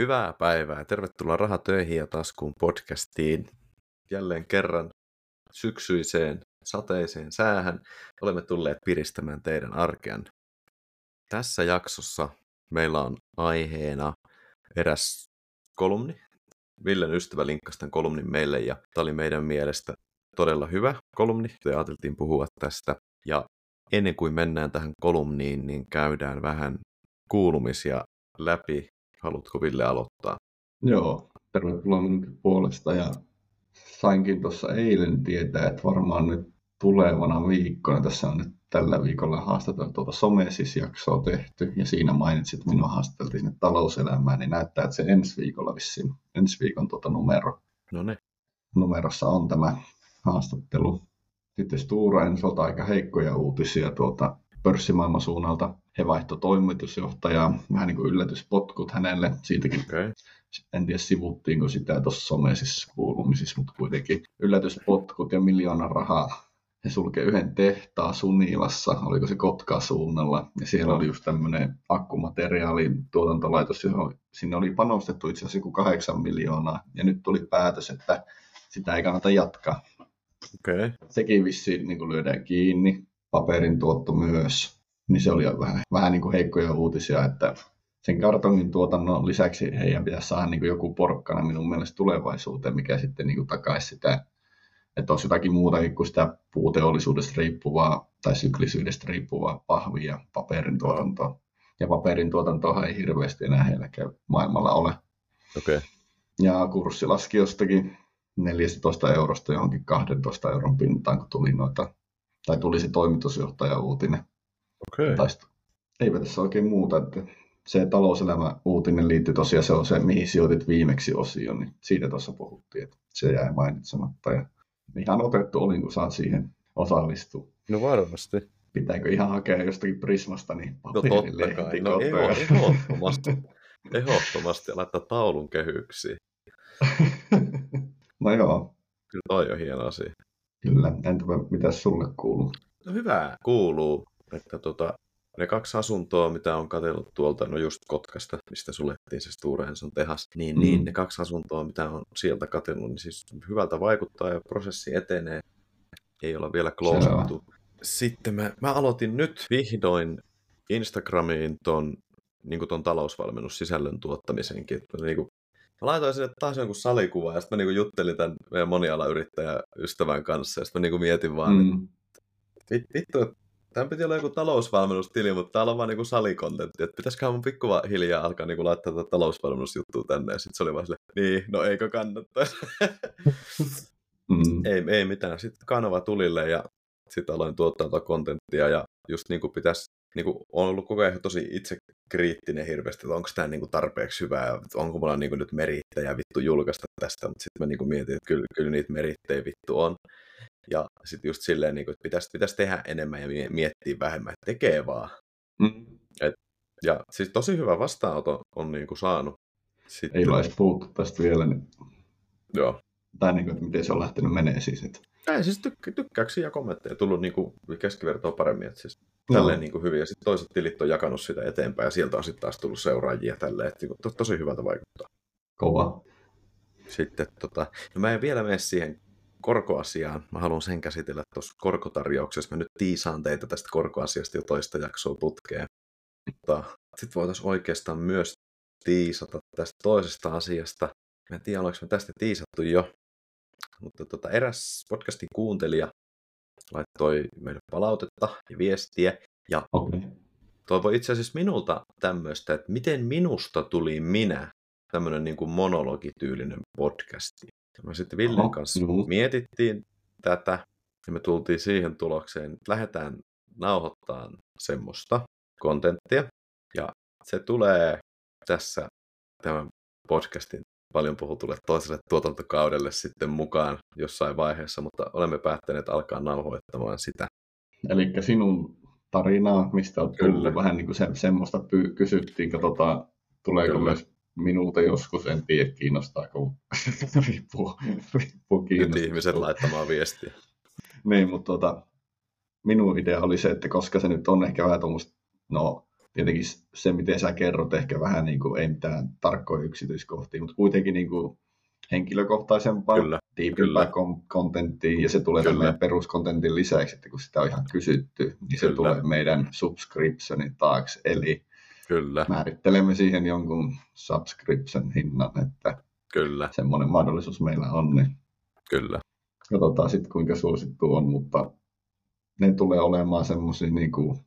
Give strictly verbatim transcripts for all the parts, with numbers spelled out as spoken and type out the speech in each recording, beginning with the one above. Hyvää päivää. Tervetuloa Raha töihin ja taskuun podcastiin. Jälleen kerran syksyiseen sateiseen säähän olemme tulleet piristämään teidän arkean. Tässä jaksossa meillä on aiheena eräs kolumni. Villen ystävä linkkasi tämän kolumnin meille ja tämä oli meidän mielestä todella hyvä kolumni. Me ajateltiin puhua tästä ja ennen kuin mennään tähän kolumniin, niin käydään vähän kuulumisia läpi. Haluatko Ville aloittaa? Joo, tervetuloa minunkin puolesta ja sainkin tuossa eilen tietää, että varmaan nyt tulevana viikkona, tässä on nyt tällä viikolla haastateltu tuota Somesis-jaksoa tehty ja siinä mainitsit, että minua haastateltiin että talouselämää, niin näyttää, että se ensi viikolla vissiin, ensi viikon tuota numero. No ne. Numerossa on tämä haastattelu. Sitten Stora Ensolta aika heikkoja uutisia tuolta pörssimaailman suunnalta. He vaihtoi toimitusjohtajaa, vähän niin kuin yllätyspotkut hänelle. Siitäkin okay. En tiedä sivuttiinko sitä tuossa someisissa kuulumisissa, mutta kuitenkin yllätyspotkut ja miljoona rahaa. He sulkee yhden tehtaan Sunilassa, oliko se Kotkaa suunnalla. Ja siellä oli just tämmöinen akkumateriaalin tuotantolaitos, johon sinne oli panostettu itse asiassa kahdeksan miljoonaa. Ja nyt tuli päätös, että sitä ei kannata jatkaa. Okay. Sekin vissiin niin kuin lyödään kiinni. Paperin tuotto myös, niin se oli vähän, vähän niin kuin heikkoja uutisia, että sen kartongin tuotannon lisäksi heidän pitäisi saada niin kuin joku porkkana minun mielestä tulevaisuuteen, mikä sitten niin kuin takaisi sitä, että olisi jotakin muutakin kuin sitä puuteollisuudesta riippuvaa tai syklisyydestä riippuvaa pahvia ja paperin tuotantoa. Ja paperin tuotantoa ei hirveästi enää heilläkään maailmalla ole. Okay. Ja kurssi laski jostakin neljästätoista eurosta johonkin kahdentoista euron pintaan, kun tuli noita tai tuli se toimitusjohtaja uutinen. Okay. Eipä tässä oikein muuta. Että se talouselämä uutinen liittyy tosiaan, se on se, mihin sijoitit viimeksi osioon. Niin siitä tuossa puhuttiin, että se jäi mainitsematta. Ja ihan otettu olin, kun saan siihen osallistua. No varmasti. Pitääkö ihan hakea jostakin Prismasta, niin paperin lehti. No totta kai. No, ehdottomasti. ehdottomasti laittaa taulun kehyksiin. No joo. Kyllä toi on hieno asia. Kyllä. Entäpä mitä sulle kuuluu? No hyvä kuuluu, että tota, ne kaksi asuntoa, mitä on katsellut tuolta, no just Kotkasta, mistä suljettiin se Stora Enson tehas, niin, mm. niin ne kaksi asuntoa, mitä on sieltä katsellut, niin siis hyvältä vaikuttaa ja prosessi etenee. Ei olla vielä kloosattu. Sitten mä, mä aloitin nyt vihdoin Instagramiin ton, niin ton talousvalmennussisällön tuottamisenkin. Niin mä laitoin sinne taas jonkun salikuvaa ja sitten mä niinku juttelin tämän meidän monialayrittäjän ystävän kanssa ja sitten mä niinku mietin vaan, mm. että vittu, tämän piti olla joku talousvalmennustili, mutta täällä on vaan niinku salikontentti, että pitäisiköhän mun pikku vaan hiljaa alkaa niinku laittaa tätä talousvalmennusjuttua tänne ja sitten se oli vaan silleen, niin, no eikö kannattaisi. mm. ei, ei mitään, sitten kanava tulille ja sitten aloin tuottaa tuota kontenttia ja just niinku pitäisi niinku, on ollut koko ajan tosi itse kriittinen hirveästi, että onko tämä niinku tarpeeksi hyvää, onko mulla niinku nyt merittäjä vittu julkaista tästä, mutta sitten mä niinku mietin, että kyllä, kyllä niitä merittejä vittu on. Ja sitten just silleen, niinku, että pitäisi, pitäisi tehdä enemmän ja miettiä vähemmän, että tekee vaan. Mm. Et, ja siis tosi hyvä vastaanoto on niinku saanut. Sitten... Ei laisi puhuttu tästä vielä. Niin... Joo. Tai niinku, että miten se on lähtenyt menee siis. Että... Ei, siis tykk- tykkäyksiä ja kommentteja tullut niinku keskivertoa paremmin, että siis tälleen niinku hyvin. Ja sitten toiset tilit on jakanut sitä eteenpäin ja sieltä on sitten taas tullut seuraajia tälleen, että to- tosi hyvältä vaikuttaa. Kova. Sitten tota, no mä en vielä mene siihen korkoasiaan, mä haluan sen käsitellä tuossa korkotarjouksessa. Mä nyt tiisaan teitä tästä korkoasiasta jo toista jaksoa putkeen. Mutta sitten voitaisiin oikeastaan myös tiisata tästä toisesta asiasta. Mä en tiedä, olenko me tästä tiisattu jo. Mutta tota, eräs podcastin kuuntelija laittoi meille palautetta ja viestiä. Ja okay. Toivoi itse asiassa minulta tämmöistä, että miten minusta tuli minä, tämmöinen niin kuin monologityylinen podcasti. Me sitten Villen Aha, kanssa juu. mietittiin tätä ja me tultiin siihen tulokseen, että lähdetään nauhoittamaan semmoista kontenttia. Ja se tulee tässä tämän podcastin paljon puhutulle toiselle tuotantokaudelle sitten mukaan jossain vaiheessa, mutta olemme päättäneet alkaa nauhoittamaan sitä. Eli sinun tarinaa, mistä on tullut Kyllä. vähän niin kuin se, semmoista py- kysyttiin, katsotaan tuleeko Kyllä. myös minulta joskus, en tiedä kiinnostaako, riippuu, riippuu kiinnostaa. Nyt ihmiset laittamaan viestiä. niin, mutta tuota, minun idea oli se, että koska se nyt on ehkä vähän tuommoista, no tietenkin se, miten sä kerrot, ehkä vähän niin kuin, ei mitään tarkkoja yksityiskohtia, mutta kuitenkin niin kuin henkilökohtaisempaa, tiivimpää kontenttia, ja se tulee meidän peruskontentin lisäksi, että kun sitä on ihan kysytty, niin se Kyllä. tulee meidän subscriptionin taakse, eli Kyllä. määrittelemme siihen jonkun subscription hinnan, että Kyllä. semmoinen mahdollisuus meillä on, niin Kyllä. katsotaan sitten kuinka suosittu on, mutta ne tulee olemaan semmoisia niin kuin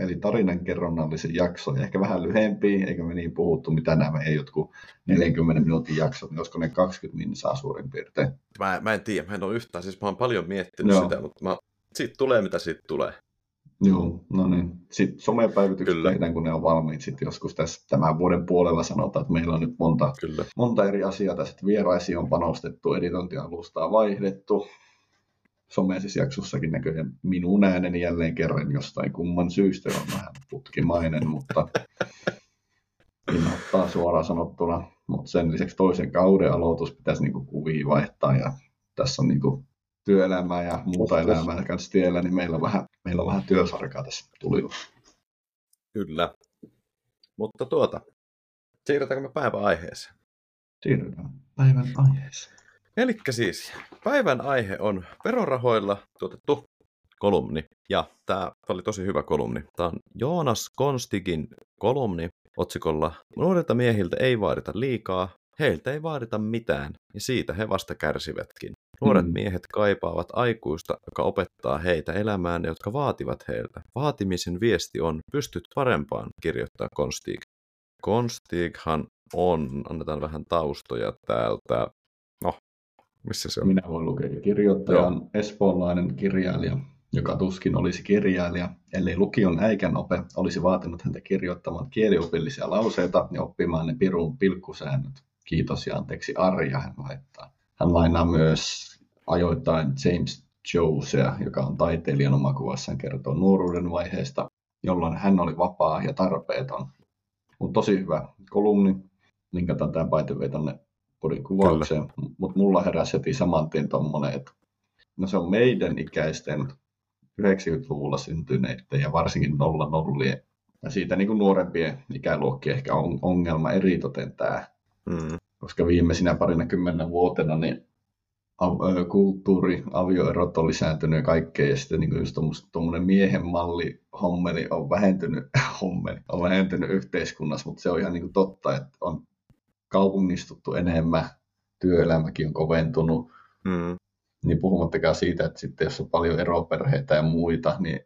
eli tarinankerronnallisia jaksoja, ehkä vähän lyhempiä, eikä me niin puhuttu, mitä nämä ei jotkut neljänkymmenen minuutin jaksot, niin olisiko ne kaksikymmentä minsaa suurin piirtein. Mä, mä en tiedä, mä en ole yhtään, siis mä oon paljon miettinyt Joo. sitä, mutta mä, siitä tulee mitä siitä tulee. Joo, no niin. Sitten somepäivitykset Kyllä. tehdään, kun ne on valmiit. Sitten joskus tässä tämän vuoden puolella sanotaan, että meillä on nyt monta, monta eri asiaa tässä, että vieraisiin on panostettu, editointialustaa vaihdettu. Someisessa jaksossakin näköjään minun ääneni jälleen kerran jostain kumman syystä on vähän putkimainen, mutta innoittaa suoraan sanottuna. Mutta sen lisäksi toisen kauden aloitus pitäisi niinku kuvia vaihtaa, ja tässä on niinku työelämää ja muuta elämää kanssa tiellä, niin meillä on vähän, meillä on vähän työsarkaa tässä tulilla. Kyllä. Mutta tuota, siirrytäänkö me päivän aiheeseen? Siirrytään päivän aiheeseen. Elikkä siis, päivän aihe on verorahoilla tuotettu kolumni, ja tämä oli tosi hyvä kolumni. Tämä on Joonas Konstigin kolumni otsikolla "Nuorilta miehiltä ei vaadita liikaa, heiltä ei vaadita mitään, ja siitä he vasta kärsivätkin. Nuoret miehet kaipaavat aikuista, joka opettaa heitä elämään, jotka vaativat heiltä. Vaatimisen viesti on pystyt parempaan", kirjoittaa Konstig. Konstighan on, annetaan vähän taustoja täältä. No, missä se on? Minä voin lukea. Kirjoittaja on espoonlainen kirjailija, joka tuskin olisi kirjailija, ellei lukion äikännope olisi vaatinut häntä kirjoittamaan kieliopillisia lauseita ja oppimaan ne pirun pilkkusäännöt. Kiitos ja anteeksi, Arja, hän laittaa. Hän lainaa myös ajoittain James Jonesea, joka on taiteilijan omakuvassaan kertoo nuoruuden vaiheesta, jolloin hän oli vapaa ja tarpeeton. On tosi hyvä kolumni, linkataan tämän paitevei tuonne podin kuvaukseen, mutta mulla heräsi heti saman tien tuommoinen, että no se on meidän ikäisten yhdeksänkymmentäluvulla syntyneiden ja varsinkin nolla nollien ja siitä niin kuin nuorempien ikäluokkien ehkä on ongelma eritoten tämä. Mm. Koska viimeisinä parina kymmenen vuotena niin kulttuuri, avioerot on lisääntynyt ja kaikkea, ja sitten niin just tuommoinen miehen malli hommeli on vähentynyt, hommeli, on vähentynyt yhteiskunnassa, mutta se on ihan niin kuin totta, että on kaupungistuttu enemmän, työelämäkin on koventunut, mm. niin puhumattakaan siitä, että sitten jos on paljon eroperheitä ja muita, niin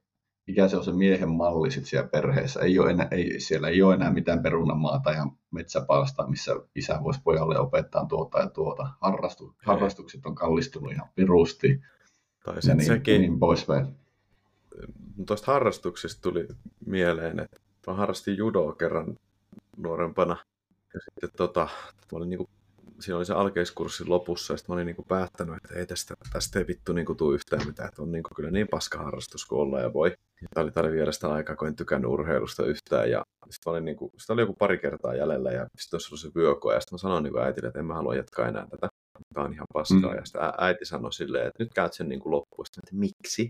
mikä se on se miehen malli sitten siellä perheessä. Ei ole enää, ei, siellä ei ole enää mitään perunamaata ja metsäpalstaa, missä isä voisi pojalle opettaa tuota ja tuota. Harrastu, harrastukset on kallistunut ihan pirusti. Tai sen niin, sekin. Niin pois vai. Tuosta harrastuksista tuli mieleen, että mä harrastin judoa kerran nuorempana. Ja sitten tota, olin niinku, siinä oli se alkeiskurssin lopussa, ja sitten mä olin niinku päättänyt, että ei tästä, tästä ei vittu niinku tule yhtään mitään. Että on niinku kyllä niin paska harrastus kuin ollaan ja voi. Tämä oli tarvi viedä sitä aikaa, kun en tykännyt urheilusta yhtään. Ja sitten oli, niin kuin, sitä oli joku pari kertaa jäljellä ja sitten olisi ollut se vyökoa. Ja sitten mä sanoin niin äitille, että en mä halua jatkaa enää tätä. Tämä on ihan paskaa. Mm. Ja sitten äiti sanoi silleen, että nyt käyt sen niin kuin loppuun. Sitten että miksi?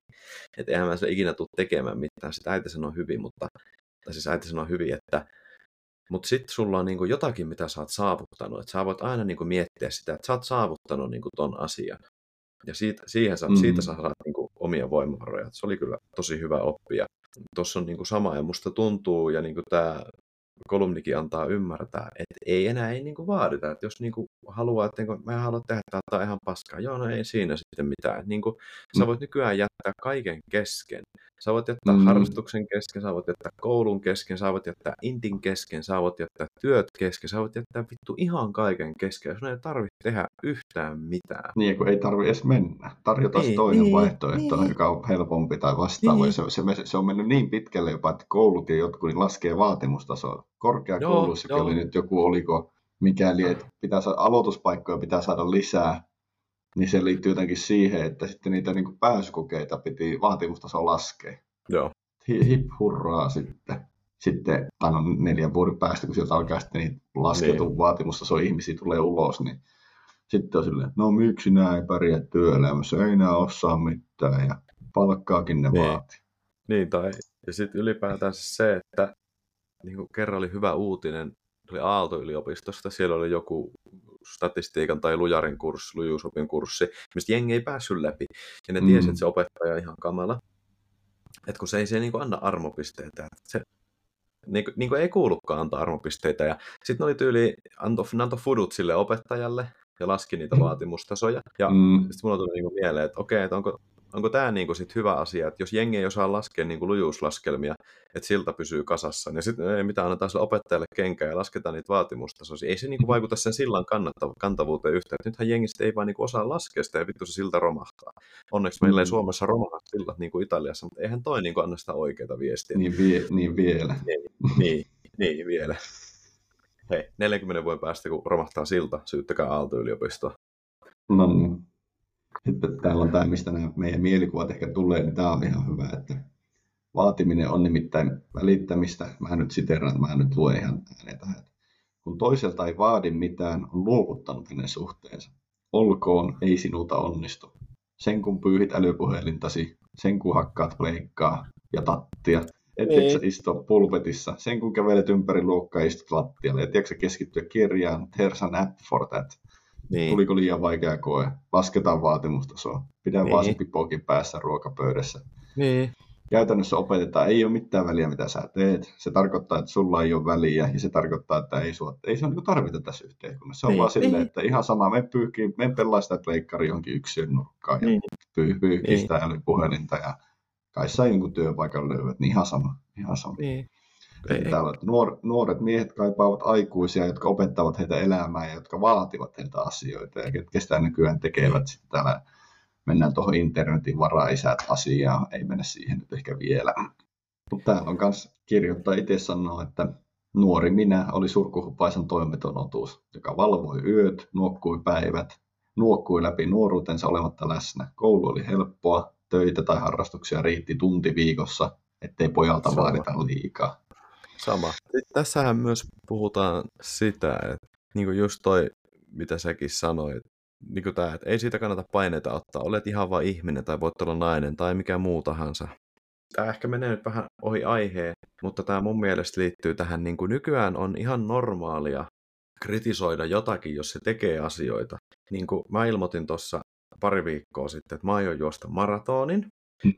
Että eihän mä sille ikinä tule tekemään mitään. Sitten äiti sanoi hyvin, mutta, tai siis äiti sanoi hyvin, että mutta sitten sulla on niin kuin jotakin, mitä sä oot saavuttanut. Että sä voit aina niin kuin miettiä sitä, että sä oot saavuttanut niin kuin ton asian. Ja siitä, siihen saat, mm. siitä sä saat niin kuin omia voimavaroja. Se oli kyllä tosi hyvä oppia. Tuossa on niin kuin sama ja musta tuntuu, ja niin kuin tämä kolumnikin antaa ymmärtää, että ei enää ei niin kuin vaadita. Että jos niin kuin haluaa, että niin kuin, mä en halua tehdä tätä ihan paskaa, joo, no ei siinä sitten mitään. Että niin kuin, sä voit nykyään jättää kaiken kesken. Sä voit jättää mm. harrastuksen kesken, sä voit jättää koulun kesken, sä voit jättää intin kesken, sä voit jättää työt kesken, sä voit jättää vittu ihan kaiken kesken. Sun ei tarvitse tehdä yhtään mitään. Niin, kun ei tarvitse edes mennä. Tarjotaan ei, toinen ei, vaihtoehto, ei. Joka on helpompi tai vastaava. Se, se, se on mennyt niin pitkälle jopa, että koulut ja jotkut niin laskee vaatimustasoa. Korkeakoulussa oli nyt joku, oliko mikäli, että pitää saada, aloituspaikkoja pitää saada lisää. Niin se liittyy jotenkin siihen, että sitten niitä niin kuin pääsykokeita piti vaatimustasoa laskea. Joo. Hip hurraa sitten. Sitten, tai no neljän vuoden päästä, kun sieltä alkaa sitten niitä lasketun niin. vaatimustasoa, ihmisiä tulee ulos, niin sitten on silleen, no miksi nämä ei pärjää työelämässä, ei nämä osaa mitään, ja palkkaakin ne niin. vaatii. Niin, tai ja sitten ylipäätään se, että niin kuin kerran oli hyvä uutinen, oli Aalto-yliopistosta, siellä oli joku statistiikan tai lujarin kurssi, lujuusopin kurssi, mistä jengi ei päässyt läpi. Ja ne mm. tiesi, että se opettaja on ihan kamala. Että kun se ei se niin kuin anna armopisteitä. Se niin kuin, niin kuin ei kuulukaan antaa armopisteitä. Ja sitten oli tyyli, anto, anto fudut sille opettajalle ja laski niitä mm. vaatimustasoja. Ja mm. sitten mulla tuli niin kuin mieleen, että okei, että onko... Onko tämä niinku sit hyvä asia, että jos jengi ei osaa laskea niinku lujuuslaskelmia, että silta pysyy kasassa, niin sitten ei mitään, annetaan sille opettajalle kenkää ja lasketaan niitä vaatimustasoisia. Ei se niinku vaikuta sen sillan kannattav- kantavuuteen yhtään. Nythän jengi ei vaan niinku osaa laskea sitä ja vittu se silta romahtaa. Onneksi meillä ei Suomessa romahda sillat niin kuin Italiassa, mutta eihän toi niinku anna sitä oikeaa viestiä. Niin, vie- niin vielä. Niin, niin, niin vielä. Hei, neljänkymmenen vuoden päästä kun romahtaa silta, syyttäkää Aalto-yliopistoa. No niin. Sitten täällä on tämä, mistä nämä meidän mielikuvat ehkä tulee, niin tämä on ihan hyvä, että vaatiminen on nimittäin välittämistä. Mä nyt siteeraan, mä nyt luen ihan ääneen tähän. Kun toiselta ei vaadi mitään, on luovuttanut hänen suhteensa. Olkoon, ei sinulta onnistu. Sen kun pyyhit älypuhelintasi, sen kun hakkaat pleikkaa ja tattia. Et tiedätkö istua pulpetissa, sen kun kävelet ympäri luokkaa istut lattialle. Et tiedätkö keskittyä kirjaan, there's an app for that. Niin. Tuliko liian vaikea koe? Lasketaan vaatimustasoa. Pidä niin. Vaan se pipokin päässä ruokapöydässä. Niin. Käytännössä opetetaan, ei ole mitään väliä, mitä sä teet. Se tarkoittaa, että sulla ei ole väliä ja se tarkoittaa, että ei, sua, ei se ole niin tarvita tässä yhteiskunnassa. Se on niin. Vaan silleen, että ihan sama, me pyyhkii, me pelaa sitä pleikkari johonkin yksiön nurkkaan ja niin. pyyh, pyyhkii niin. sitä älypuhelinta ja kai sä jonkun työpaikan löydät, niin ihan sama. Ihan sama. Niin. Täällä, nuor, nuoret miehet kaipaavat aikuisia, jotka opettavat heitä elämää ja jotka vaativat heitä asioita ja ketkä sitä nykyään tekevät. Sitten täällä mennään tuohon internetin varaisät asiaan, ei mennä siihen nyt ehkä vielä. Mutta täällä on myös kirjoittaa itse sanoo, että nuori minä oli surkuhupaisan toimeton otus, joka valvoi yöt, nuokkui päivät, nuokkui läpi nuoruutensa olematta läsnä. Koulu oli helppoa, töitä tai harrastuksia riitti tunti viikossa, ettei pojalta vaadita liikaa. Sama. Tässähän myös puhutaan sitä, että niinku just toi, mitä säkin sanoit, niinku tää, että ei siitä kannata paineita ottaa, olet ihan vaan ihminen tai voit olla nainen tai mikä muu tahansa. Tämä ehkä menee nyt vähän ohi aiheen, mutta tämä mun mielestä liittyy tähän, niinku nykyään on ihan normaalia kritisoida jotakin, jos se tekee asioita. Niinku mä ilmoitin tuossa pari viikkoa sitten, että mä aion juosta maratonin,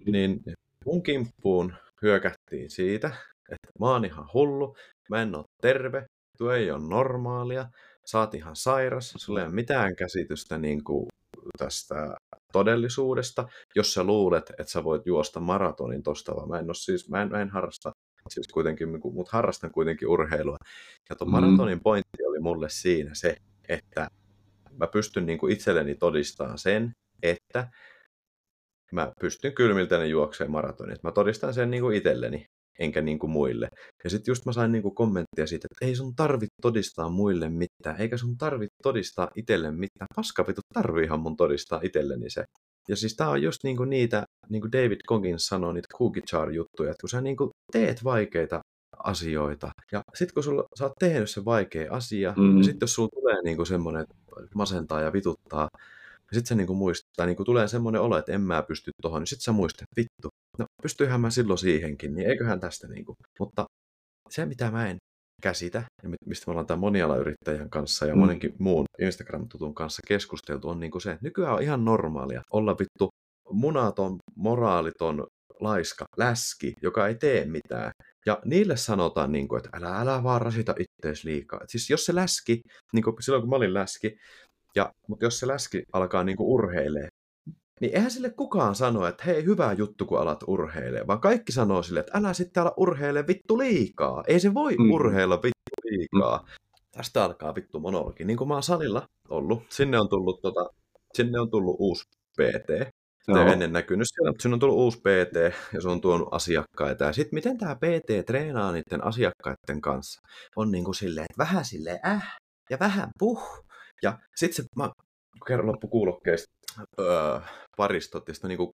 niin mun kimppuun hyökättiin siitä, että mä oon ihan hullu, mä en oo terve, tuo ei ole normaalia, sä oot ihan sairas, sulla ei ole mitään käsitystä niin kuin tästä todellisuudesta, jos sä luulet, että sä voit juosta maratonin tosta, vaan mä en, siis, mä en, mä en harrasta, siis kuitenkin, mutta harrastan kuitenkin urheilua. Ja ton mm. maratonin pointti oli mulle siinä se, että mä pystyn niin kuin itselleni todistamaan sen, että mä pystyn kylmiltäni juokseen maratonin. Mä todistan sen niin kuin itselleni. Enkä niinku muille. Ja sitten just mä sain niinku kommenttia siitä, että ei sun tarvitse todistaa muille mitään, eikä sun tarvitse todistaa itselle mitään. Paska vitu, tarviihan mun todistaa itselleni se. Ja siis tää on just niinku niitä, niin kuin David Goggins sanoi, niitä cookie jar-juttuja, että kun sä niinku teet vaikeita asioita, ja sit kun sulla, sä oot tehnyt se vaikea asia, mm. ja sit jos sulla tulee niinku semmonen, että masentaa ja vituttaa, ja sit sä niinku muistaa, niinku tulee semmonen olo, että en mä pysty tohon, niin sit sä muistat, vittu, no pystyyhän mä silloin siihenkin, niin eiköhän tästä niinku. Mutta se, mitä mä en käsitä, ja mistä me ollaan tämän monialayrittäjän kanssa ja mm. monenkin muun Instagram-tutun kanssa keskusteltu, on niinku se, että nykyään on ihan normaalia olla vittu munaton, moraaliton, laiska, läski, joka ei tee mitään. Ja niille sanotaan, niinku, että älä, älä vaan rasita ittees liikaa. Et siis jos se läski, niinku silloin kun mä olin läski, ja, mutta jos se läski alkaa niinku urheilee, niin eihän sille kukaan sano, että hei, hyvä juttu, kun alat urheilemaan, vaan kaikki sanoo sille, että älä sitten ala urheile vittu liikaa. Ei se voi mm. urheilla vittu liikaa. Mm. Tästä alkaa vittu monologi. Niin kuin mä oon salilla ollut, sinne on tullut, tota, sinne on tullut uusi P T. Sitä ei ennen näkynyt siellä, mutta sinne on tullut uusi P T ja se on tuonut asiakkaita. Ja sitten miten tämä P T treenaa niiden asiakkaiden kanssa? On niin kuin silleen, että vähän silleen äh ja vähän puh. Ja sitten se... Mä... kerron loppukuulokkeista öö, paristo, ja sitten niinku,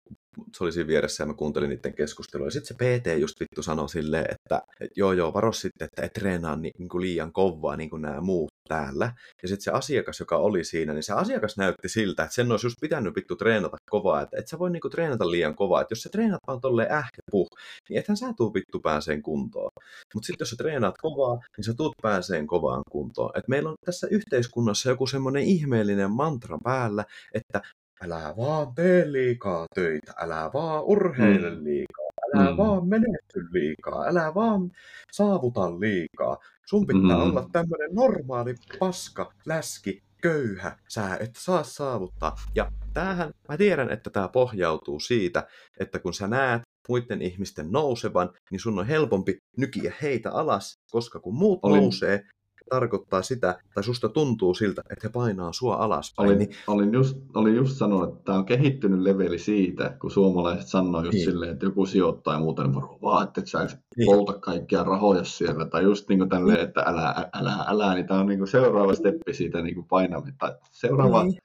se oli siinä vieressä ja mä kuuntelin niiden keskustelua. Ja sitten se P T just vittu sanoi silleen, että joo joo, varo sitten, että et treenaa niinku liian kovaa niin kuin nämä muut täällä. Ja sitten se asiakas, joka oli siinä, niin se asiakas näytti siltä, että sen olisi just pitänyt vittu treenata kovaa, että et sä voi niinku treenata liian kovaa. Että jos sä treenat vaan tolleen ähkäpuh, niin ethän sä tuu vittu pääseen kuntoon. Mutta sitten jos sä treenaat kovaa, niin sä tuut pääseen kovaan kuntoon. Et meillä on tässä yhteiskunnassa joku semmoinen ihmeellinen mantra päällä, että älä vaan tee liikaa töitä, älä vaan urheile liikaa, älä mm. vaan menesty liikaa, älä vaan saavuta liikaa. Sun pitää mm. olla tämmönen normaali paska, läski, köyhä, sä et saa saavuttaa. Ja tämähän, mä tiedän, että tää pohjautuu siitä, että kun sä näet muiden ihmisten nousevan, niin sun on helpompi nykiä heitä alas, koska kun muut Olin. nousee, tarkoittaa sitä, tai susta tuntuu siltä, että he painaa sua alaspäin. Olin, olin, just, olin just sanonut, että tämä on kehittynyt leveli siitä, kun suomalaiset sanoo just niin. silleen, että joku sijoittaa ja muuten varmaan vaan, että sä niin. polta kaikkia rahoja siellä, tai just niin kuin tälleen, että älä, älä, älä, niin tämä on niin kuin seuraava steppi siitä niin kuin painamista, tai seuraava niin.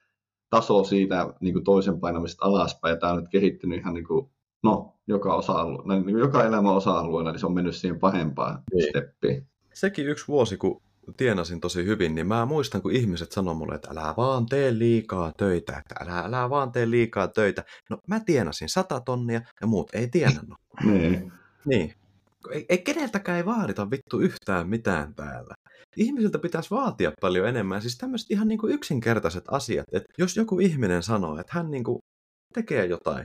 taso siitä niin kuin toisen painamista alaspäin, ja tämä on nyt kehittynyt ihan niin kuin, no, joka osa-alue, niin kuin joka elämän osa-alueena, niin se on mennyt siihen pahempaan niin. steppiin. Sekin yksi vuosi, kun tienasin tosi hyvin, niin mä muistan, kun ihmiset sanoi mulle, että älä vaan tee liikaa töitä, että älä, älä vaan tee liikaa töitä. No mä tienasin sata tonnia ja muut ei tienannut. niin. niin. Ei, ei keneltäkään ei vaadita vittu yhtään mitään täällä. Ihmisiltä pitäisi vaatia paljon enemmän. Siis tämmöiset ihan niinku yksinkertaiset asiat, että jos joku ihminen sanoo, että hän niinku tekee jotain,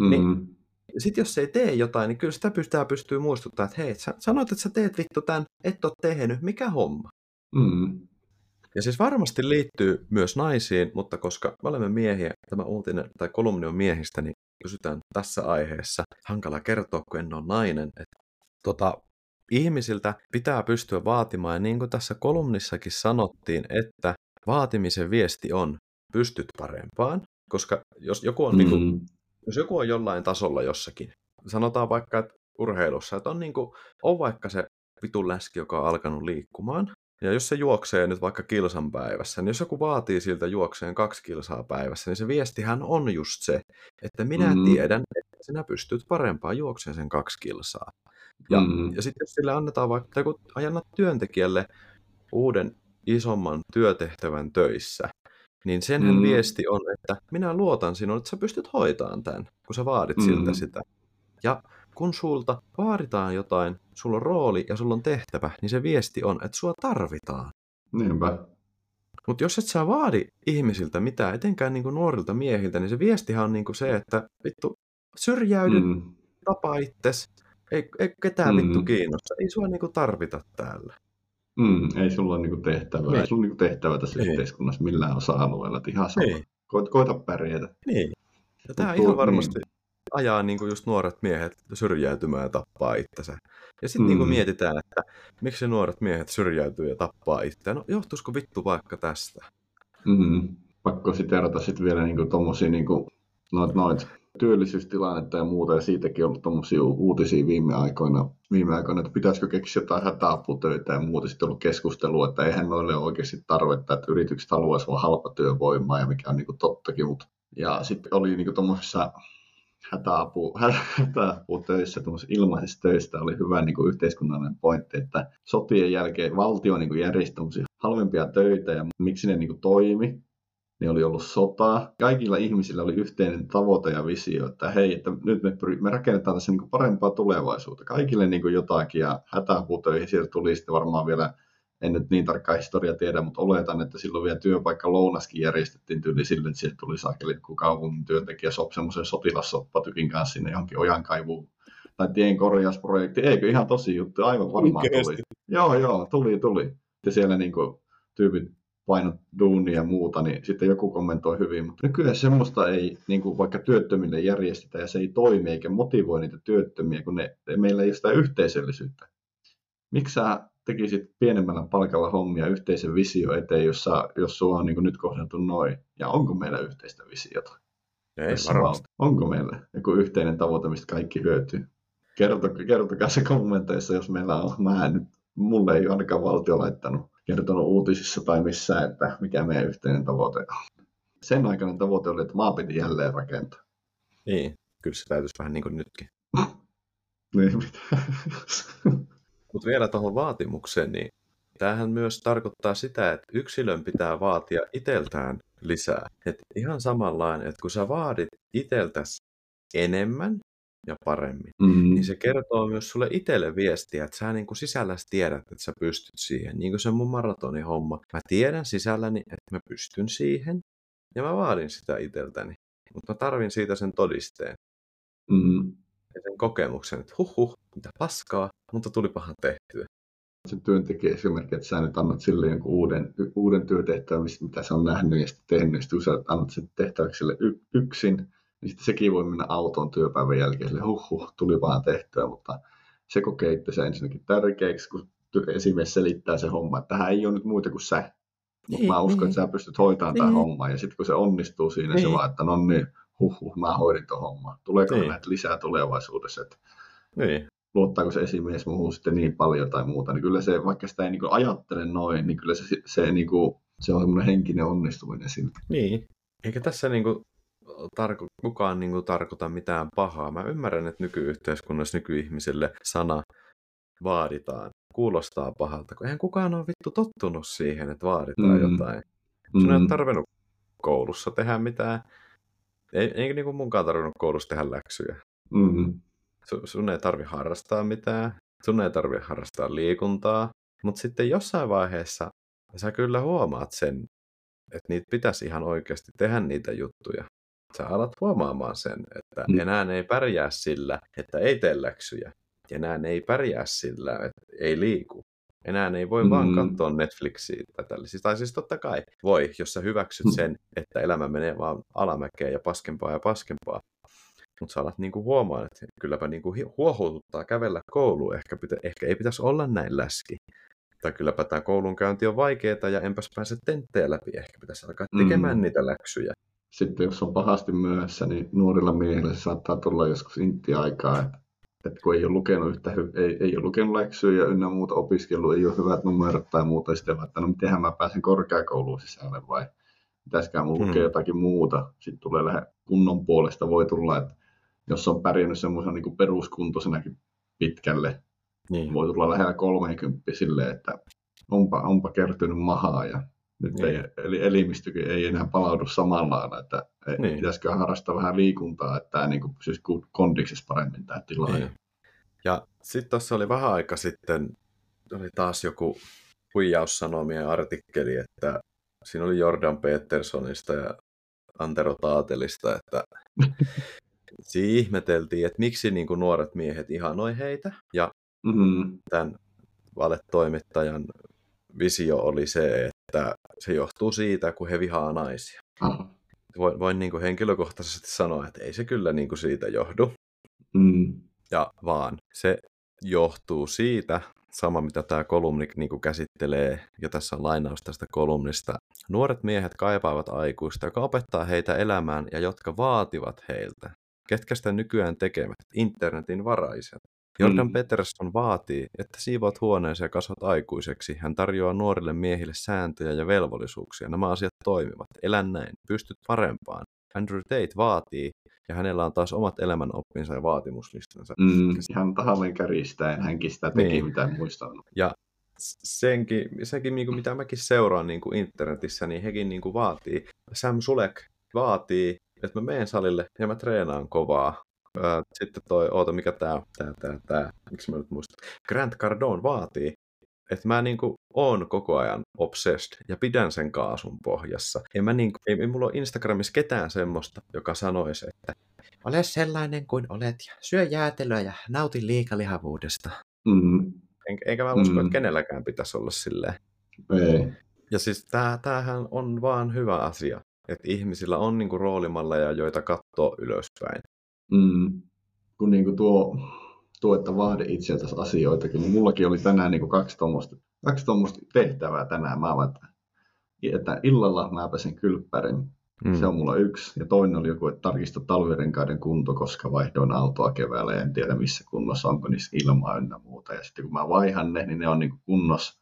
mm. niin sitten jos se ei tee jotain, niin kyllä sitä pystyy, pystyy muistuttamaan, että hei, sä sanoit, että sä teet vittu tämän, et ole tehnyt, mikä homma? Mm. Ja siis varmasti liittyy myös naisiin, mutta koska me olemme miehiä, tämä uutinen tai kolumni on miehistä, niin pysytään tässä aiheessa. Hankala kertoa, kun en ole nainen. Että, tota, ihmisiltä pitää pystyä vaatimaan, ja niin kuin tässä kolumnissakin sanottiin, että vaatimisen viesti on, pystyt parempaan, koska jos joku on mm. niin kuin, jos joku on jollain tasolla jossakin, sanotaan vaikka, että urheilussa, että on, niin kuin, on vaikka se vitun läski, joka on alkanut liikkumaan, ja jos se juoksee nyt vaikka kilsan päivässä, niin jos joku vaatii siltä juokseen kaksi kilsaa päivässä, niin se viestihän on just se, että minä mm-hmm. tiedän, että sinä pystyt parempaan juokseen sen kaksi kilsaa. Ja, mm-hmm. ja sitten jos sille annetaan vaikka, kun ajannat työntekijälle uuden isomman työtehtävän töissä, niin senhän mm. viesti on, että minä luotan sinun, että sä pystyt hoitamaan tämän, kun sä vaadit mm. siltä sitä. Ja kun sulta vaaditaan jotain, sulla on rooli ja sulla on tehtävä, niin se viesti on, että sua tarvitaan. Niinpä. Mutta jos et sä vaadi ihmisiltä mitään, etenkään niinku nuorilta miehiltä, niin se viestihan on niinku se, että vittu, syrjäydy, mm. tapa itses, ei, ei ketään mm. vittu kiinnosta, ei sua niinku tarvita täällä. Mm, ei sulla ole niinku tehtävää. Niin. Ei sulla ole niinku tehtävää tässä ei. yhteiskunnassa millään osa-alueella. Ihan sama. Koita, koita pärjätä. Niin. Ja tämä tuo, ihan varmasti niin. ajaa niinku just nuoret miehet syrjäytymään ja tappaa itsensä. Ja sitten mm. niinku mietitään, että miksi nuoret miehet syrjäytyy ja tappaa itseään. No johtuisiko vittu vaikka tästä? Mm. Pakko siterata sitten vielä niinku tommosia niinku noit noit työllisyystilannetta ja muuta, ja siitäkin on ollut tommosia uutisia viime aikoina, viime aikoina, että pitäisikö keksiä jotain hätäaputöitä ja muuta. Sitten on ollut keskustelua, että eihän noille ole oikeasti tarvetta, että yritykset haluaisivat olla halpatyövoimaa, ja mikä on niin kuin tottakin. Mut. Ja sitten oli niin kuin tommosissa hätäapu, hätäaputöissä, tommosissa ilmaisissa töissä oli hyvä niin kuin yhteiskunnallinen pointti, että sotien jälkeen valtio niin kuin järjesti tommosia halvempia töitä, ja miksi ne niin kuin toimi. Ne oli ollut sotaa. Kaikilla ihmisillä oli yhteinen tavoite ja visio, että hei, että nyt me, pyr- me rakennetaan tässä niinku parempaa tulevaisuutta. Kaikille niinku jotakin, ja hätäaputöihin sieltä tuli sitten varmaan vielä, en nyt niin tarkkaa historiaa tiedä, mutta oletan, että silloin vielä työpaikka lounaskin järjestettiin tyyli sille, että sieltä tuli saakeli joku kaupungin työntekijä sop semmoisen sotilassoppatykin kanssa sinne johonkin ojankaivuun tai tien korjausprojekti. Eikö ihan tosi juttu? Aivan varmaan tuli. Joo, joo, tuli, tuli. Ja siellä niinku tyypit painot duunia ja muuta, niin sitten joku kommentoi hyvin. Mutta nykyään semmoista ei niin kuin vaikka työttömille järjestetä, ja se ei toimi eikä motivoi niitä työttömiä, kun ne, meillä ei ole sitä yhteisöllisyyttä. Miksi sä tekisit pienemmällä palkalla hommia yhteisen visio eteen, jos, sä, jos sua on niin kuin nyt kohdeltu noin? Ja onko meillä yhteistä visiota? Ei varmasti. Onko meillä joku yhteinen tavoite, mistä kaikki hyötyy? Kertokaa, kertokaa se kommenteissa, jos meillä on. Mä en nyt, mulle ei ainakaan valtio laittanut. Kertonut uutisissa tai missään, että mikä meidän yhteinen tavoite on. sen aikainen tavoite oli, että maa piti jälleen rakentaa. Niin, kyllä se täytyisi vähän niin kuin nytkin. Niin, mitä? Mutta vielä tuohon vaatimukseen, niin tämähän myös tarkoittaa sitä, että yksilön pitää vaatia itseltään lisää. Et ihan samanlainen, että kun sä vaadit itseltäsi enemmän ja paremmin, mm-hmm. niin se kertoo myös sulle itselle viestiä, että sä niin kuin sisälläsi tiedät, että sä pystyt siihen. Niin kuin se mun maratonihomma. Mä tiedän sisälläni, että mä pystyn siihen ja mä vaadin sitä itseltäni. Mutta mä tarvin siitä sen todisteen. Mm-hmm. Ja sen kokemuksen, että huh huh, mitä paskaa, mutta tulipahan tehtyä. Se työntekijä esimerkiksi, että sä nyt annat sille jonkun uuden, uuden työtehtävän, mitä sä on nähnyt ja sitten tehnyt, ja sitten sä annat sen tehtäväksi sille y- yksin, niin sitten sekin voi mennä autoon työpäivän jälkeen, sille huh huh, tuli vaan tehtyä, mutta se kokee itse se ensinnäkin tärkeäksi, kun esimies selittää se homma, että tähän ei ole nyt muuta kuin sä, mutta mä uskon, että sä pystyt hoitamaan tämän homman, ja sitten kun se onnistuu siinä, ei. Se vaan, että no niin, huh huh, mä hoidin tuon homman, tuleeko näitä lisää tulevaisuudessa, että... Ei. Luottaako se esimies muuhun sitten niin paljon tai muuta, niin kyllä se, vaikka sitä ei niin kuin ajattele noin, niin kyllä se, se, niin kuin, se on semmoinen henkinen onnistuminen siltä. Niin, eikä tässä niin kuin tarko, kukaan niin kuin tarkoita mitään pahaa. Mä ymmärrän, että nykyyhteiskunnassa nykyihmiselle sana vaaditaan, kuulostaa pahalta, kun eihän kukaan ole vittu tottunut siihen, että vaaditaan mm. jotain. Sun mm. ei ole tarvinnut koulussa tehdä mitään, ei, ei niin kuin munkaan tarvinnut koulussa tehdä läksyjä. Mm. Sun ei tarvitse harrastaa mitään, sun ei tarvitse harrastaa liikuntaa, mutta sitten jossain vaiheessa sä kyllä huomaat sen, että niitä pitäisi ihan oikeasti tehdä niitä juttuja. Sä alat huomaamaan sen, että mm. enää ei pärjää sillä, että ei tee läksyjä. Enää ei pärjää sillä, että ei liiku. Enää ei voi mm. vaan katsoa Netflixiä tai tällaisia. Tai siis totta kai voi, jos sä hyväksyt sen, että elämä menee vaan alamäkeen ja paskempaa ja paskempaa. Mutta sä alat niinku huomaan, että kylläpä niinku huohoututtaa kävellä kouluun. Ehkä, pitä, ehkä ei pitäisi olla näin läski. Tai kylläpä tämä koulunkäynti on vaikeaa ja enpäs pääse tenttejä läpi. Ehkä pitäisi alkaa tekemään mm. niitä läksyjä. Sitten jos on pahasti myöhässä, niin nuorilla miehillä se saattaa tulla joskus intti-aikaa. Että et kun ei ole lukenut, yhtä hy- ei, ei ole lukenut läksyjä ja ynnä muuta opiskelua, ei ole hyvät numerot tai muuta. Ja sitten vaan, että no mitenhän mä pääsen korkeakouluun sisälle vai pitäisikään mun lukea mm. jotakin muuta. Sitten tulee lähe kunnon puolesta voi tulla, että jos on pärjännyt semmoisen niin peruskuntoisenakin pitkälle, niin voi tulla lähellä kolmekymmentä silleen, että onpa, onpa kertynyt mahaa ja nyt niin. ei, eli elimistökin ei enää palaudu samanlailla, että niin. pitäisikö harrastaa vähän liikuntaa, että tämä niin pysyisi kondiksessa paremmin tämä tila. Niin. Ja sitten tuossa oli vähän aika sitten, oli taas joku huijaussanomien artikkeli, että siinä oli Jordan Petersonista ja Antero Taatelista, että siinä ihmeteltiin, että miksi niin kuin nuoret miehet ihanoi heitä. Ja mm-hmm. tämän valetoimittajan visio oli se, että se johtuu siitä, kun he vihaa naisia. Ah. Voin, voin niin kuin henkilökohtaisesti sanoa, että ei se kyllä niin kuin siitä johdu. Mm. Ja vaan se johtuu siitä, sama mitä tämä kolumni niin kuin käsittelee, ja tässä on lainaus tästä kolumnista. Nuoret miehet kaipaavat aikuista, joka opettaa heitä elämään ja jotka vaativat heiltä. Ketkä sitä nykyään tekevät? Internetin varaiset. Jordan mm. Peterson vaatii, että siivoat huoneensa ja kasvat aikuiseksi. Hän tarjoaa nuorille miehille sääntöjä ja velvollisuuksia. Nämä asiat toimivat. Elä näin. Pystyt parempaan. Andrew Tate vaatii, ja hänellä on taas omat elämänoppinsa ja vaatimuslistansa. Mm, ihan tahalleen kärjistäen hänkin sitä teki, niin. mitä en muistanut. Ja senkin, senkin niin kuin mitä mäkin seuraan niin kuin internetissä, niin hekin niin kuin vaatii. Sam Sulek vaatii, että mä menen salille ja mä treenaan kovaa. Sitten toi, oota mikä tää, tää, tää, tää, miksi mä nyt muistan. Grant Cardone vaatii, että mä niin kuin oon koko ajan obsessed ja pidän sen kaasun pohjassa. En mä niin kuin, ei mulla ole Instagramissa ketään semmoista, joka sanoisi, että ole sellainen kuin olet ja syö jäätelöä ja nauti liikalihavuudesta. Mm-hmm. En, enkä mä usko, mm-hmm. että kenelläkään pitäisi olla silleen. Ei. Ja siis tää, tämähän on vaan hyvä asia, että ihmisillä on niin kuin roolimalleja, joita katsoo ylöspäin. Mm. Kun niin kuin tuo... Tuo, että vaadi itseltäs asioitakin, niin mullakin oli tänään niin kuin kaksi tuommoista kaksi tuommoista tehtävää tänään. Mä vaan, että illalla mä pesen kylppärin, mm. se on mulla yksi. Ja toinen oli joku, että tarkista talvirenkaiden kunto, koska vaihdoin autoa keväällä ja en tiedä missä kunnossa, onko niissä ilmaa ynnä muuta. Ja sitten kun mä vaihan ne, niin ne on niin kuin kunnossa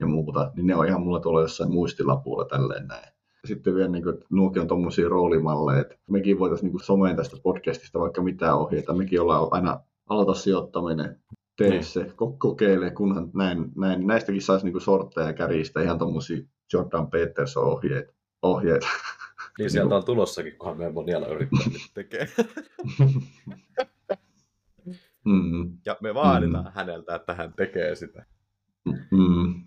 ja muuta, niin ne on ihan mulla tuolla jossain muistilapulla tälleen näin. Ja sitten vielä, niin kuin, että nuokin on tuommoisia roolimalleja, että mekin voitaisiin niin someen tästä podcastista vaikka mitään ohjeita. Mekin ollaan aina aloita sijoittaminen, tee se, kokeile, kunhan näin, näin. Näistäkin saisi niin sortteja kärjistä, ihan tuommoisia Jordan Peterson ohjeita. ohjeita. Niin sieltä on tulossakin, kunhan meidän monialla yrittää nyt tekee. Mm-hmm. Ja me vaaditaan mm-hmm. häneltä, että hän tekee sitä. Mm-hmm.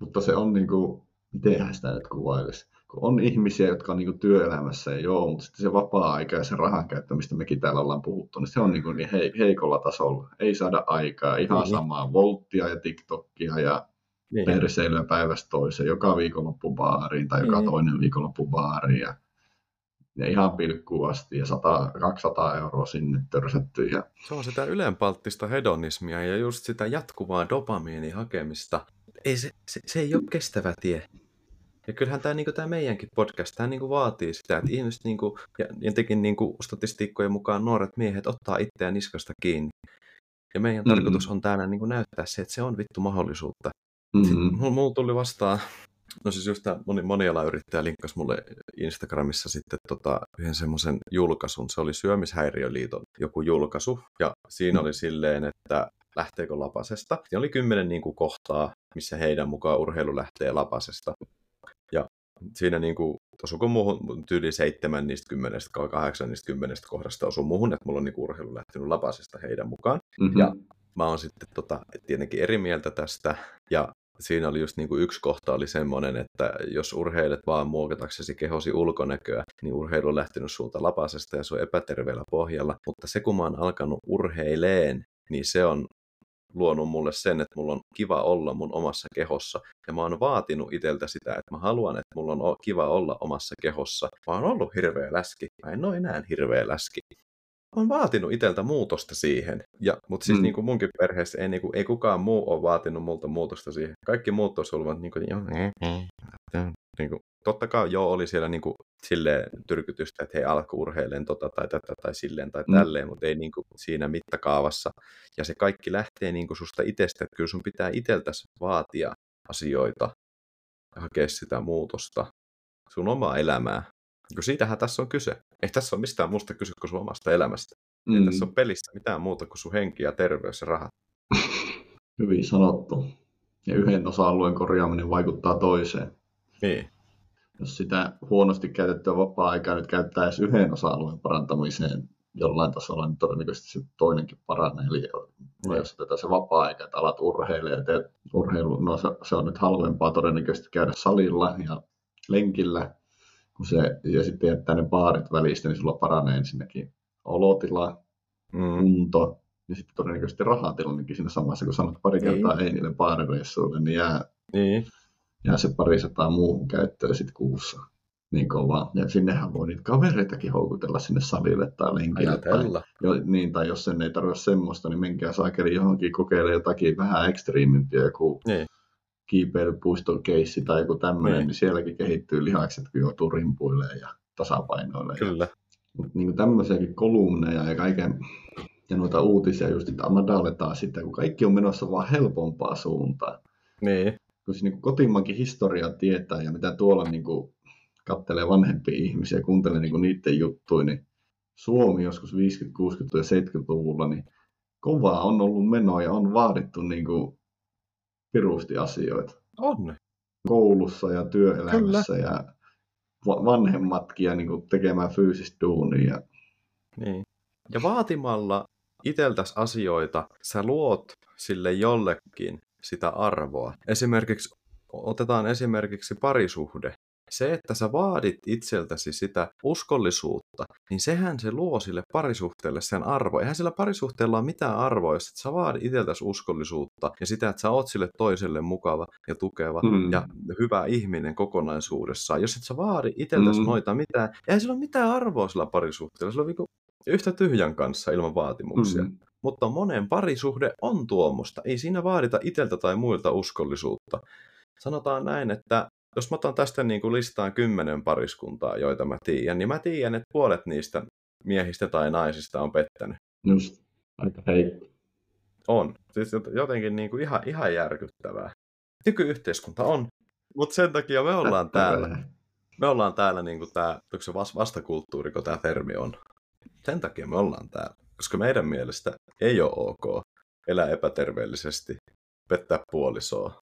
Mutta se on niin kuin, mitenhän sitä nyt kuvailisi? Kun on ihmisiä, jotka on niin kuin työelämässä ja joo, mutta sitten se vapaa-aika ja se rahan käyttö, mistä mekin täällä ollaan puhuttu, niin se on niin kuin niin heikolla tasolla. Ei saada aikaa, ihan mm-hmm. samaa volttia ja TikTokia ja mm-hmm. perseilyä päivästä toiseen, joka viikonloppu baariin tai joka mm-hmm. toinen viikonloppu baariin. Ja, ja ihan pilkkuun asti ja sata kaksisataa euroa sinne törsätty. Ja... Se on sitä ylenpalttista hedonismia ja just sitä jatkuvaa dopamiinin hakemista. Ei, se, se, se ei ole kestävä tie. Ja kyllähän tämä, niin tämä meidänkin podcast tämä, niin vaatii sitä, että ihmiset, niin kuin, ja jotenkin niin statistiikkojen mukaan nuoret miehet ottaa itseään niskasta kiinni. Ja meidän mm-hmm. tarkoitus on täällä niin näyttää se, että se on vittu mahdollisuutta. Mm-hmm. Mulla tuli vastaan, no siis just tämä moni, monialayrittäjä linkkasi mulle Instagramissa sitten tota, yhden semmoisen julkaisun. Se oli Syömishäiriöliiton joku julkaisu. Ja siinä oli silleen, että lähteekö lapasesta. Siinä oli kymmenen niin kuin, kohtaa, missä heidän mukaan urheilu lähtee lapasesta. Ja siinä niin kuin, osuiko muuhun tyyli seitsemän niistä kymmenestä, kahdeksan niistä kymmenestä kohdasta osui muuhun, että mulla on niin kuin, urheilu lähtenyt lapasesta heidän mukaan. Mm-hmm. Ja mä oon sitten tota, tietenkin eri mieltä tästä. Ja siinä oli just niin kuin, yksi kohta oli semmoinen, että jos urheilet vaan muokataksesi kehosi ulkonäköä, niin urheilu on lähtenyt sulta lapasesta ja se on epäterveellä pohjalla. Mutta se kun mä oon alkanut urheileen, niin se on luonut mulle sen, että mulla on kiva olla mun omassa kehossa. Ja mä oon vaatinut iteltä sitä, että mä haluan, että mulla on kiva olla omassa kehossa. Mä oon ollut hirveä läski. Mä en oo enää hirveä läski. Mä oon vaatinut iteltä muutosta siihen. Ja, mut siis mm. niin kuin munkin perheessä ei, niin kuin, ei kukaan muu ole vaatinut multa muutosta siihen. Kaikki muut olisi ollut niin kuin, joo, niin kuin, totta kai joo, oli siellä niin kuin, silleen tyrkytystä, että hei, alku urheilen tota tai tätä tai silleen tai tälleen, mm. mutta ei niin kuin, siinä mittakaavassa. Ja se kaikki lähtee niin kuin, susta itsestä, että kyllä sun pitää itseltäsi vaatia asioita ja hakea sitä muutosta, sun omaa elämää. Kun siitähän tässä on kyse. Ei tässä ole mistään muusta kyse kuin sun omasta elämästä. Mm. Ei tässä ole pelissä mitään muuta kuin sun henki ja terveys ja rahat. Hyvin sanottu. Ja yhden osa-alueen korjaaminen vaikuttaa toiseen. Niin. Jos sitä huonosti käytettyä vapaa-aikaa nyt käyttää edes yhden osa-alueen parantamiseen jollain tasolla, niin todennäköisesti se toinenkin paranee. Eli mm. jos otetaan se vapaa-aika, että alat urheilemaan, teet urheilu, no se, se on nyt halvempaa todennäköisesti käydä salilla ja lenkillä, kun se, ja sitten jättää ne baarit välistä, niin sulla paranee ensinnäkin olotila, mm. kunto, ja sitten todennäköisesti rahatilannekin siinä samassa, kun sanot pari kertaa mm. ei niille baarireissuille, niin jää... Mm. Ja se pari sataa muuhun käyttöön sitten kuussa. Niin kovaa. Ja sinnehän voi niitä kavereitakin houkutella sinne salille tai lenkille. Tai, jo, niin, tai jos sen ei tarvitse semmoista, niin menkää saakeli johonkin kokeilemaan jotakin vähän ekstriimimpiä. Joku niin. kiipeilypuistokeissi tai joku tämmöinen, niin. niin sielläkin kehittyy lihakset, kun joutuu rimpuilemaan ja tasapainoilemaan. Kyllä. Mutta niin tämmöisiäkin kolumneja ja kaiken... Ja noita uutisia just, että madalletaan sitä, kun kaikki on menossa vaan helpompaa suuntaan. Niin. Kun se niin kotimaankin historiaa tietää ja mitä tuolla niin kuin, kattelee vanhempia ihmisiä ja kuuntelee niin kuin niiden juttuja, niin Suomi joskus viisikymmentä-, kuusikymmentä- ja seitsemänkymmentäluvulla niin kovaa on ollut menoa ja on vaadittu niin kuin, pirusti asioita. On. Koulussa ja työelämässä. Kyllä. Ja vanhemmatkin ja niin kuin, tekemään fyysistä duunia. Ja... Niin. Ja vaatimalla iteltäs asioita sä luot sille jollekin sitä arvoa. Esimerkiksi, otetaan esimerkiksi parisuhde. Se, että sä vaadit itseltäsi sitä uskollisuutta, niin sehän se luo sille parisuhteelle sen arvo. Eihän sillä parisuhteella ole mitään arvoa, jos et sä vaadit itseltäsi uskollisuutta ja sitä, että sä oot sille toiselle mukava ja tukeva mm. ja hyvä ihminen kokonaisuudessaan. Jos et sä vaadi itseltäsi mm. noita mitään, eihän sillä ole mitään arvoa sillä parisuhteella. Sillä on niinku yhtä tyhjän kanssa ilman vaatimuksia. Mm. Mutta monen parisuhde on tuomusta. Ei siinä vaadita itseltä tai muilta uskollisuutta. Sanotaan näin, että jos mä otan tästä niin kuin listaan kymmenen pariskuntaa, joita mä tiedän, niin mä tiedän, että puolet niistä miehistä tai naisista on pettänyt. Just. Aika heikko. On. Siis jotenkin niin kuin ihan, ihan järkyttävää. Nykyyhteiskunta on, mutta sen takia me ollaan täällä. me ollaan täällä niin kuin tämä, onko se vastakulttuuriko tämä termi on? Sen takia me ollaan täällä, koska meidän mielestä ei ole ok elää epäterveellisesti, pettää puolisoa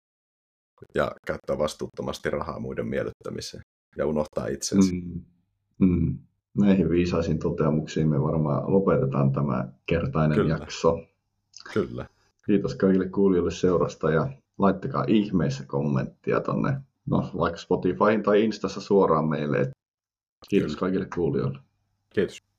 ja käyttää vastuuttomasti rahaa muiden miellyttämiseen ja unohtaa itsensä. Mm. Mm. Näihin viisaisiin toteamuksiin me varmaan lopetetaan tämä kertainen Kyllä. jakso. Kyllä. Kiitos kaikille kuulijoille seurasta ja laittakaa ihmeessä kommenttia tonne, no vaikka Spotifyin tai Instassa suoraan meille. Kiitos Kyllä. kaikille kuulijoille. Kiitos.